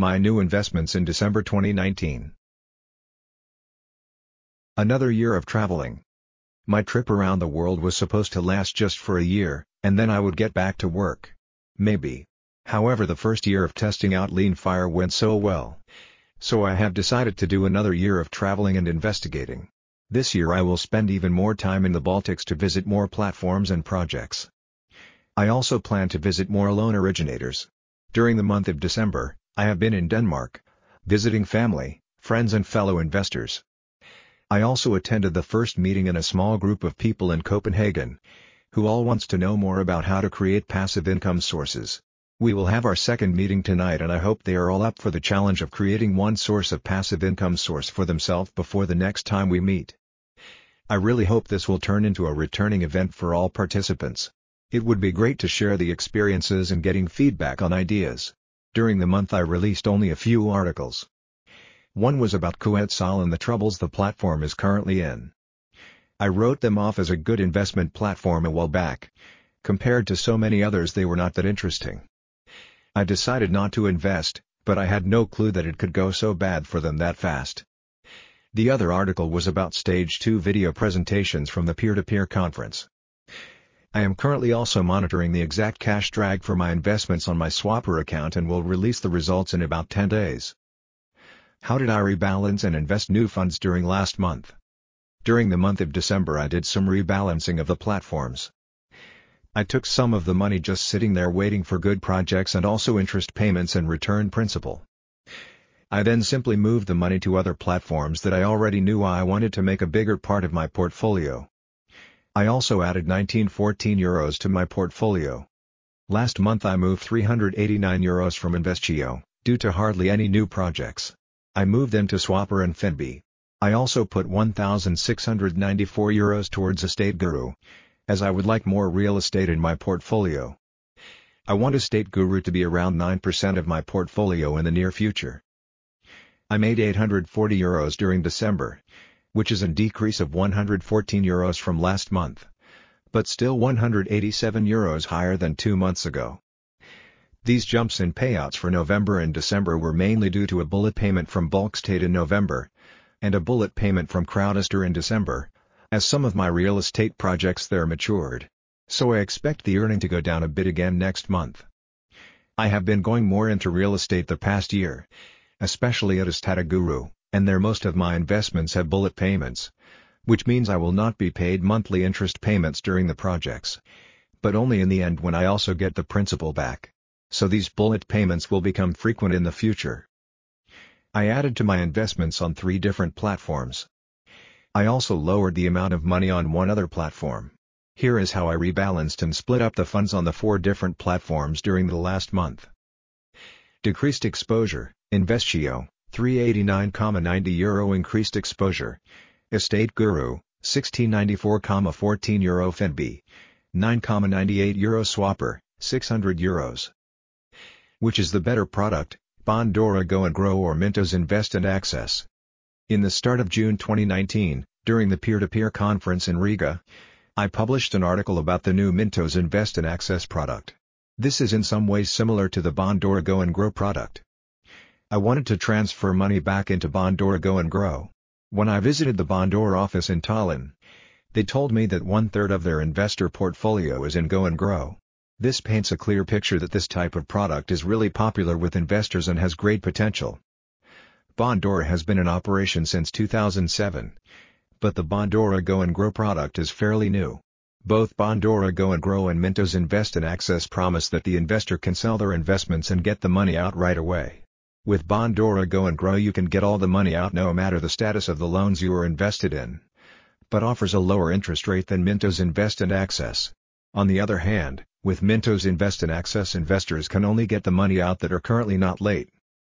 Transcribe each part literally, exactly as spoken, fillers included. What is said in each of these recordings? My new investments in December twenty nineteen. Another year of traveling. My trip around the world was supposed to last just for a year, and then I would get back to work. Maybe. However, the first year of testing out Lean Fire went so well. So I have decided to do another year of traveling and investigating. This year I will spend even more time in the Baltics to visit more platforms and projects. I also plan to visit more loan originators. During the month of December, I have been in Denmark, visiting family, friends and fellow investors. I also attended the first meeting in a small group of people in Copenhagen, who all wants to know more about how to create passive income sources. We will have our second meeting tonight, and I hope they are all up for the challenge of creating one source of passive income source for themselves before the next time we meet. I really hope this will turn into a returning event for all participants. It would be great to share the experiences and getting feedback on ideas. During the month I released only a few articles. One was about Kuetzal and the troubles the platform is currently in. I wrote them off as a good investment platform a while back. Compared to so many others, they were not that interesting. I decided not to invest, but I had no clue that it could go so bad for them that fast. The other article was about Stage two video presentations from the peer-to-peer conference. I am currently also monitoring the exact cash drag for my investments on my Swapper account and will release the results in about ten days. How did I rebalance and invest new funds during last month? During the month of December I did some rebalancing of the platforms. I took some of the money just sitting there waiting for good projects and also interest payments and return principal. I then simply moved the money to other platforms that I already knew I wanted to make a bigger part of my portfolio. I also added nineteen fourteen euros to my portfolio. Last month I moved three hundred eighty-nine euros from Investio, due to hardly any new projects. I moved them to Swapper and Finby. I also put one thousand six hundred ninety-four euros towards Estateguru, as I would like more real estate in my portfolio. I want Estateguru to be around nine percent of my portfolio in the near future. I made eight hundred forty euros during December, which is a decrease of one hundred fourteen euros from last month, but still one hundred eighty-seven euros higher than two months ago. These jumps in payouts for November and December were mainly due to a bullet payment from Bulkstate in November, and a bullet payment from Crowdister in December, as some of my real estate projects there matured. So I expect the earning to go down a bit again next month. I have been going more into real estate the past year, especially at Estateguru, and there most of my investments have bullet payments, which means I will not be paid monthly interest payments during the projects, but only in the end when I also get the principal back. So these bullet payments will become frequent in the future. I added to my investments on three different platforms. I also lowered the amount of money on one other platform. Here is how I rebalanced and split up the funds on the four different platforms during the last month. Decreased exposure, Investio, three hundred eighty-nine euros ninety increased exposure, Estateguru, sixteen ninety-four fourteen euro Finby, nine ninety-eight euro Swapper, six hundred euros. Which is the better product, Bondora Go and Grow or Mintos Invest and Access? In the start of June twenty nineteen, during the peer-to-peer conference in Riga, I published an article about the new Mintos Invest and Access product. This is in some ways similar to the Bondora Go and Grow product. I wanted to transfer money back into Bondora Go and Grow. When I visited the Bondora office in Tallinn, they told me that one-third of their investor portfolio is in Go and Grow. This paints a clear picture that this type of product is really popular with investors and has great potential. Bondora has been in operation since two thousand seven, but the Bondora Go and Grow product is fairly new. Both Bondora Go and Grow and Mintos Invest and Access promise that the investor can sell their investments and get the money out right away. With Bondora Go and Grow you can get all the money out no matter the status of the loans you are invested in, but offers a lower interest rate than Mintos Invest and Access. On the other hand, with Mintos Invest and Access, investors can only get the money out that are currently not late.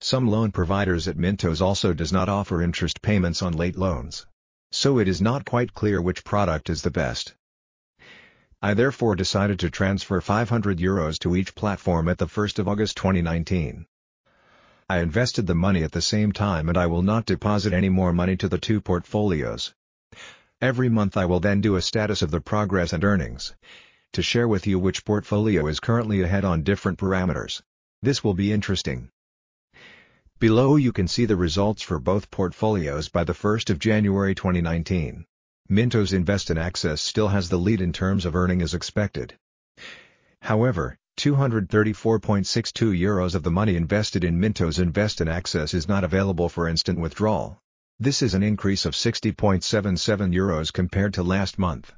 Some loan providers at Mintos also does not offer interest payments on late loans. So it is not quite clear which product is the best. I therefore decided to transfer five hundred euros to each platform at the first of August twenty nineteen. I invested the money at the same time and I will not deposit any more money to the two portfolios. Every month I will then do a status of the progress and earnings, to share with you which portfolio is currently ahead on different parameters. This will be interesting. Below you can see the results for both portfolios by the first of January twenty nineteen. Mintos Invest in Access still has the lead in terms of earning as expected. However, two hundred thirty-four point six two euros of the money invested in Mintos Invest in Access is not available for instant withdrawal. This is an increase of sixty point seven seven euros compared to last month.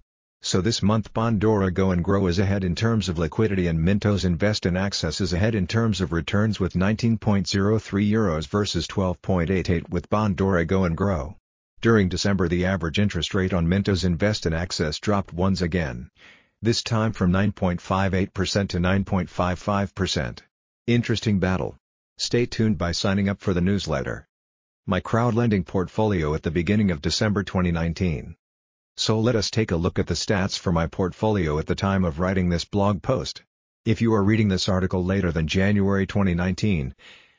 So this month Bondora Go and Grow is ahead in terms of liquidity and Mintos Invest in Access is ahead in terms of returns with nineteen point zero three euros versus twelve point eight eight with Bondora Go and Grow. During December the average interest rate on Mintos Invest in Access dropped once again, this time from nine point five eight percent to nine point five five percent. Interesting battle. Stay tuned by signing up for the newsletter. My crowd lending portfolio at the beginning of December twenty nineteen. So let us take a look at the stats for my portfolio at the time of writing this blog post. If you are reading this article later than January twenty nineteen,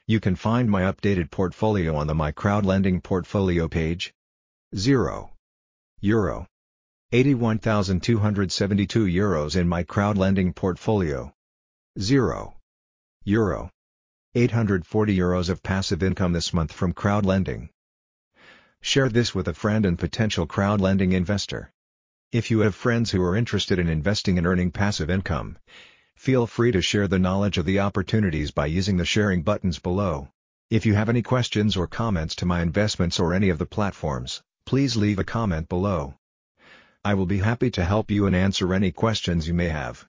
you can find my updated portfolio on the My Crowd Lending Portfolio page. zero euro. eighty-one thousand two hundred seventy-two euros in my crowd lending portfolio. zero euro. eight hundred forty euros of passive income this month from crowd lending. Share this with a friend and potential crowd lending investor. If you have friends who are interested in investing and earning passive income, feel free to share the knowledge of the opportunities by using the sharing buttons below. If you have any questions or comments to my investments or any of the platforms, please leave a comment below. I will be happy to help you and answer any questions you may have.